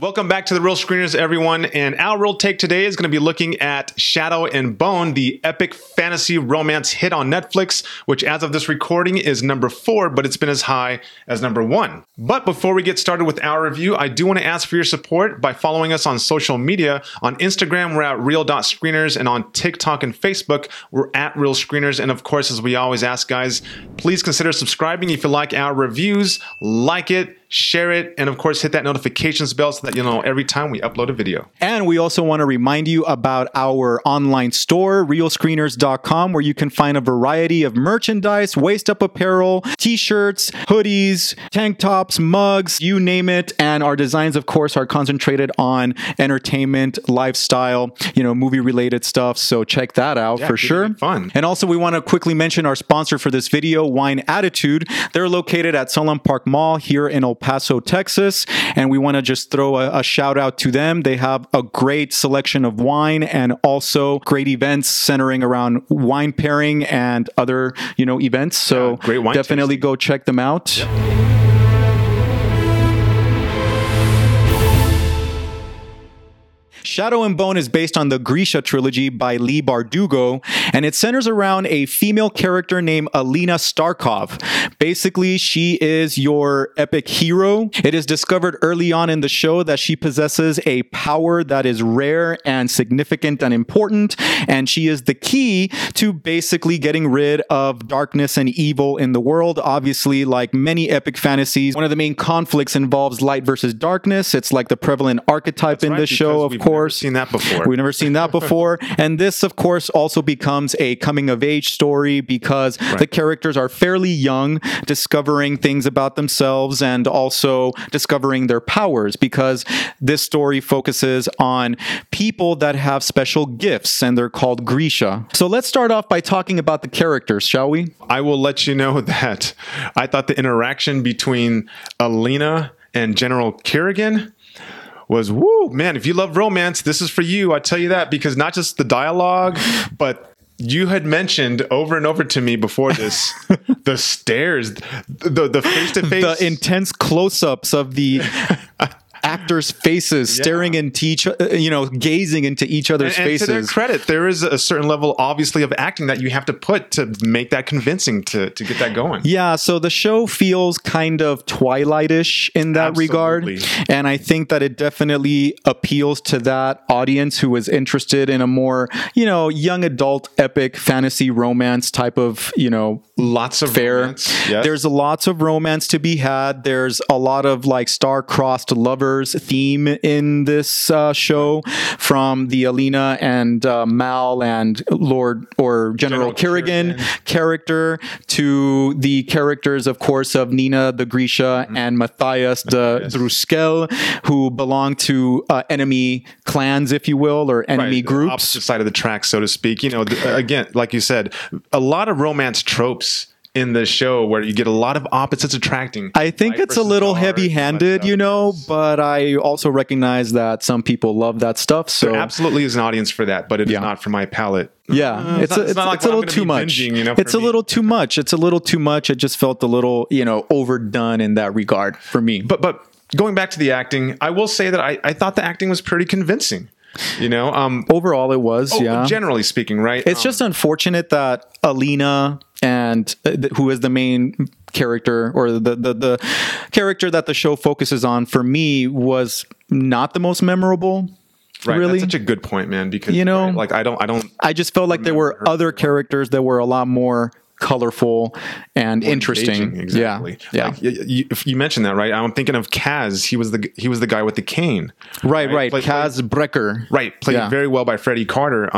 Welcome back to The Real Screeners, everyone, and our real take today is going to be looking at Shadow and Bone, the epic fantasy romance hit on Netflix, which as of this recording is number 4, but it's been as high as number 1. But before we get started with our review, I do want to ask for your support by following us on social media. On Instagram, we're at real.screeners, and on TikTok and Facebook, we're at Real Screeners. And of course, as we always ask, guys, please consider subscribing if you like our reviews, like it, share it, and of course hit that notifications bell so that you'll know every time we upload a video. And we also want to remind you about our online store, realscreeners.com, where you can find a variety of merchandise, waist-up apparel, t-shirts, hoodies, tank tops, mugs, you name it. And our designs, of course, are concentrated on entertainment, lifestyle, movie-related stuff. So check that out for sure. Fun. And also we want to quickly mention our sponsor for this video, Wine Attitude. They're located at Solon Park Mall here in El Paso, Texas, and we want to just throw a shout out to them. They have a great selection of wine and also great events centering around wine pairing and other, events. So great wine definitely tasting. Go check them out. Yep. Shadow and Bone is based on the Grisha Trilogy by Leigh Bardugo, and it centers around a female character named Alina Starkov. Basically, she is your epic hero. It is discovered early on in the show that she possesses a power that is rare and significant and important, and she is the key to basically getting rid of darkness and evil in the world. Obviously, like many epic fantasies, one of the main conflicts involves light versus darkness. It's like the prevalent archetype in the show, of course. We've never seen that before. And this, of course, also becomes a coming-of-age story because the characters are fairly young, discovering things about themselves and also discovering their powers, because this story focuses on people that have special gifts, and they're called Grisha. So let's start off by talking about the characters, shall we? I will let you know that I thought the interaction between Alina and General Kirigan was, woo, man, if you love romance, this is for you. I tell you that, because not just the dialogue, but you had mentioned over and over to me before this, the stares, the face-to-face. The intense close-ups of the actors' faces, staring into gazing into each other's faces. And to their credit, there is a certain level, obviously, of acting that you have to put to make that convincing, to get that going. Yeah, so the show feels kind of Twilight-ish in that regard. And I think that it definitely appeals to that audience who is interested in a more, young adult epic fantasy romance type of, lots of fare. Yes. There's lots of romance to be had. There's a lot of star-crossed lovers theme in this show, from the Alina and Mal and General Kirigan character to the characters, of course, of Nina the Grisha and Matthias the Druskel, who belong to enemy clans, if you will, or enemy groups. Opposite side of the track, so to speak. Again, like you said, a lot of romance tropes in the show where you get a lot of opposites attracting. I think it's a little heavy-handed, but I also recognize that some people love that stuff. So there absolutely is an audience for that, but it is not for my palate. It's a little too much. It's a little too much. It just felt a little, overdone in that regard for me. But going back to the acting, I will say that I thought the acting was pretty convincing. Overall it was, generally speaking, right? It's just unfortunate that Alina, and who is the main character, or the character that the show focuses on, for me was not the most memorable. Right, really? That's such a good point, man, because I just felt like there were other characters that were a lot more colorful and interesting. Exactly. Yeah. You mentioned that, right? I'm thinking of Kaz. He was the guy with the cane. Right. Kaz Brekker. Right. Played very well by Freddie Carter.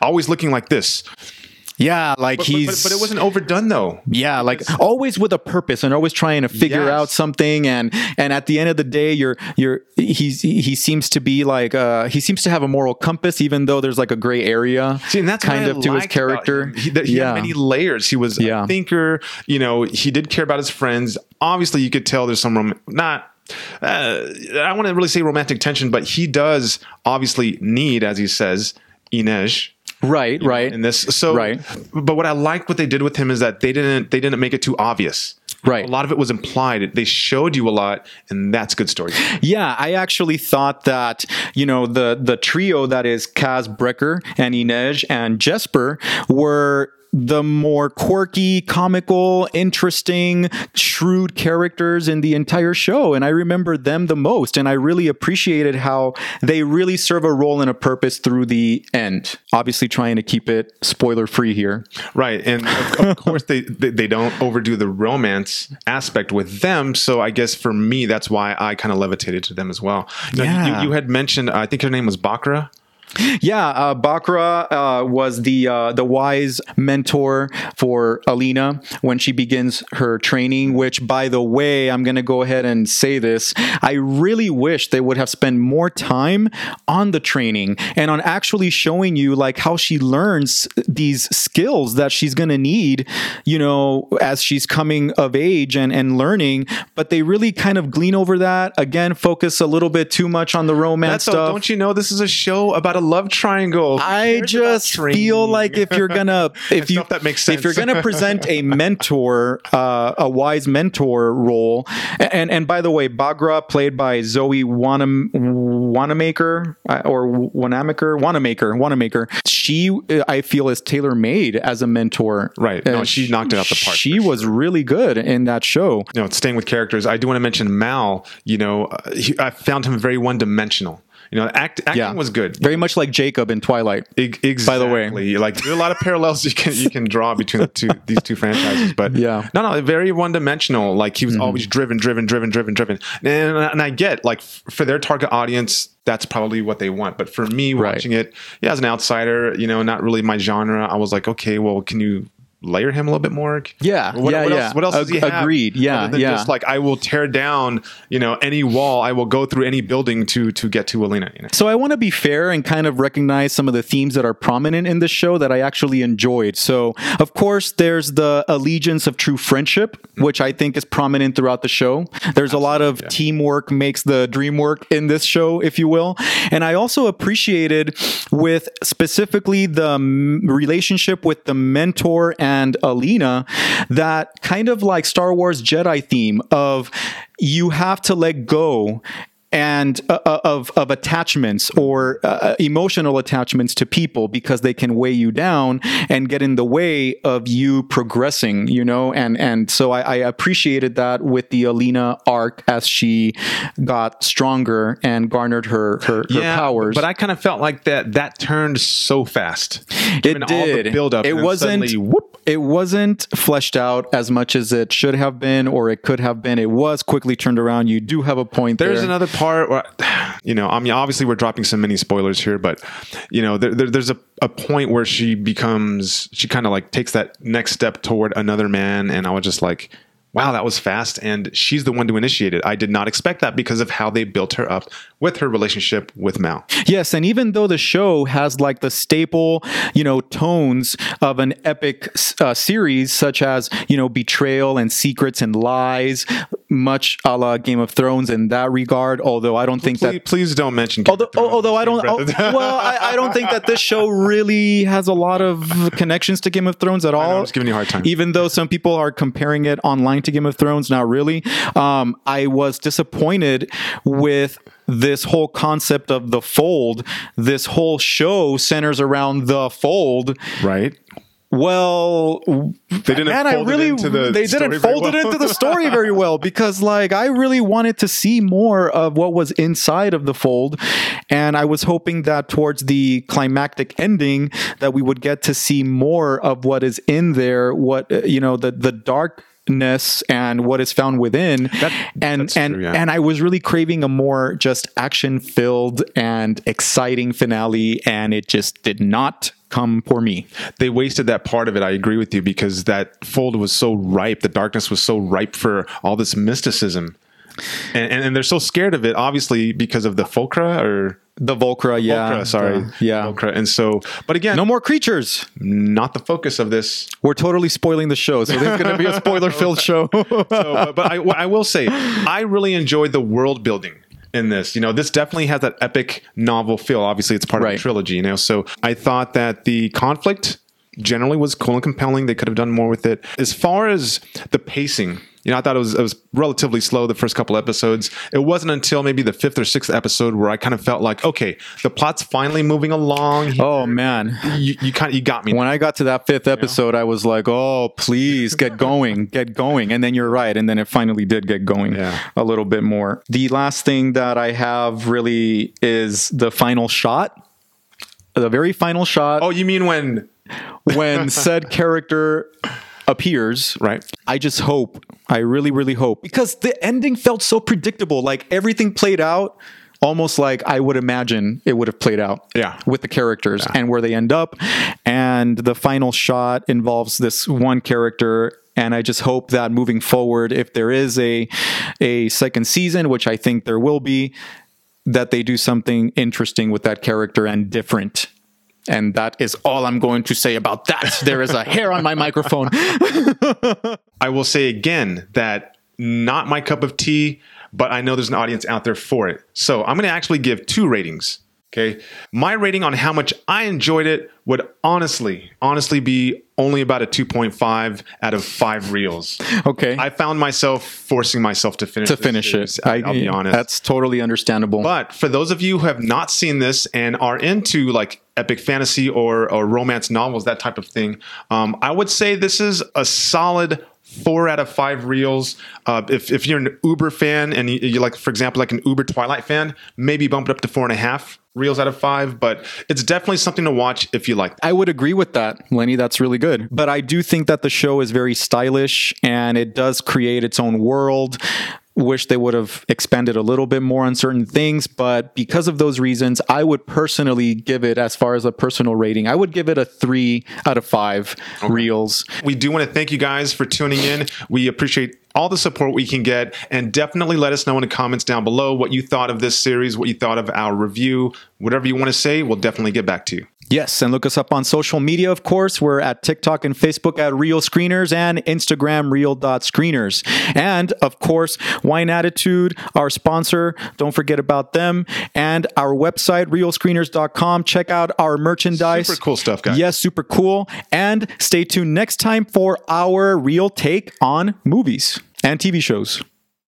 Always looking like this. Yeah, but it wasn't overdone though. Yeah, always with a purpose and always trying to figure out something. And at the end of the day, he seems to be he seems to have a moral compass, even though there's a gray area. See, and that's kind of to his character. He had many layers. He was a thinker. He did care about his friends. Obviously, you could tell there's some I wouldn't really say romantic tension, but he does obviously need, as he says, Inej. Right. But what I liked what they did with him is that they didn't make it too obvious. Right. A lot of it was implied. They showed you a lot, and that's good storytelling. Yeah, I actually thought that, you know, the trio that is Kaz Brekker and Inej and Jesper were the more quirky, comical, interesting, shrewd characters in the entire show. And I remember them the most. And I really appreciated how they really serve a role and a purpose through the end. Obviously trying to keep it spoiler free here. Right. And of course, they don't overdo the romance aspect with them. So I guess for me, that's why I kind of levitated to them as well. Now, yeah. You had mentioned, I think her name was Baghra. Yeah, Baghra was the wise mentor for Alina when she begins her training, which, by the way, I'm going to go ahead and say this. I really wish they would have spent more time on the training and on actually showing you like how she learns these skills that she's going to need, you know, as she's coming of age and learning. But they really kind of glean over that. Again, focus a little bit too much on the romance stuff. Don't you know this is a show about a love triangle? I just feel like if you're gonna present a mentor, a wise mentor role, and by the way, Baghra, played by Zoë Wanamaker, she, I feel, is tailor made as a mentor. Right. No, she knocked it out the park. She was really good in that show. No, staying with characters, I do want to mention Mal. You know, I found him very one dimensional. You know, acting was good. Very much like Jacob in Twilight. Exactly. By the way, like there are a lot of parallels you can draw between these two franchises. But yeah, no, very one dimensional. Like he was always driven. And I get like for their target audience, that's probably what they want. But for me, watching it, yeah, as an outsider, you know, not really my genre. I was like, okay, well, can you layer him a little bit more? Yeah. What else does he have? Agreed. Yeah. Other than just like, I will tear down, you know, any wall. I will go through any building to get to Alina. You know? So I want to be fair and kind of recognize some of the themes that are prominent in this show that I actually enjoyed. So of course there's the allegiance of true friendship, which I think is prominent throughout the show. There's a lot of teamwork makes the dream work in this show, if you will. And I also appreciated with specifically the relationship with the mentor and Alina, that kind of like Star Wars Jedi theme of you have to let go and of attachments or emotional attachments to people because they can weigh you down and get in the way of you progressing, you know? And so I appreciated that with the Alina arc as she got stronger and garnered her powers. But I kind of felt like that turned so fast. It did. All the buildup. It wasn't... Suddenly, whoop. It wasn't fleshed out as much as it should have been or it could have been. It was quickly turned around. You do have a point there. There's another part where, you know, I mean, obviously we're dropping so many spoilers here, but, you know, there's a point where she kind of like takes that next step toward another man. And I was just like, wow, that was fast. And she's the one to initiate it. I did not expect that because of how they built her up with her relationship with Mal. Yes. And even though the show has like the staple, you know, tones of an epic series, such as, you know, betrayal and secrets and lies, much a la Game of Thrones in that regard. Although I don't think that... Please don't mention Game of Thrones. Although I don't... I don't think that this show really has a lot of connections to Game of Thrones at all. I know, I was giving you a hard time. Even though some people are comparing it online to Game of Thrones, not really. I was disappointed with this whole concept of the fold. This whole show centers around the fold, right? Well, they didn't fold it into the story very well because, like, I really wanted to see more of what was inside of the fold, and I was hoping that towards the climactic ending that we would get to see more of what is in there. What, you know, the dark and what is found within and I was really craving a more just action filled and exciting finale, and it just did not come for me. They wasted that part of it. I agree with you because that fold was so ripe. The darkness was so ripe for all this mysticism, and they're so scared of it, obviously, because of the Volcra or the Volcra. Yeah. Volcra, sorry. Yeah. Volcra. And so, but again, no more creatures. Not the focus of this. We're totally spoiling the show. So there's going to be a spoiler filled show. But I will say, I really enjoyed the world building in this. You know, this definitely has that epic novel feel. Obviously it's part of the trilogy, you know? So I thought that the conflict generally was cool and compelling. They could have done more with it. As far as the pacing, you know, I thought it was relatively slow the first couple episodes. It wasn't until maybe the 5th or 6th episode where I kind of felt like, okay, the plot's finally moving along here. Oh man, you got me. When I got to that 5th episode, I was like, oh please get going. And then you're right, and then it finally did get going a little bit more. The last thing that I have really is the final shot. The very final shot. Oh, you mean when said character appears, right? I really, really hope, because the ending felt so predictable. Like everything played out almost like I would imagine it would have played out with the characters and where they end up. And the final shot involves this one character. And I just hope that moving forward, if there is a second season, which I think there will be, that they do something interesting with that character and different. And that is all I'm going to say about that. There is a hair on my microphone. I will say again that not my cup of tea, but I know there's an audience out there for it. So I'm going to actually give 2 ratings. Okay. My rating on how much I enjoyed it would honestly be only about a 2.5 out of 5 reels. Okay. I found myself forcing myself to finish it. I'll be honest. That's totally understandable. But for those of you who have not seen this and are into like epic fantasy or romance novels, that type of thing, I would say this is a solid 4 out of 5 reels. If you're an Uber fan and you like, for example, like an Uber Twilight fan, maybe bump it up to 4.5 reels out of 5. But it's definitely something to watch if you like that. I would agree with that, Lenny. That's really good. But I do think that the show is very stylish and it does create its own world. Wish they would have expanded a little bit more on certain things, but because of those reasons, I would personally give it, as far as a personal rating, I would give it a 3 out of 5 reels. We do want to thank you guys for tuning in. We appreciate all the support we can get, and definitely let us know in the comments down below what you thought of this series, what you thought of our review, whatever you want to say, we'll definitely get back to you. Yes, and look us up on social media, of course. We're at TikTok and Facebook at Real Screeners and Instagram, Real.Screeners. And, of course, Wine Attitude, our sponsor. Don't forget about them. And our website, RealScreeners.com. Check out our merchandise. Super cool stuff, guys. Yes, super cool. And stay tuned next time for our real take on movies and TV shows.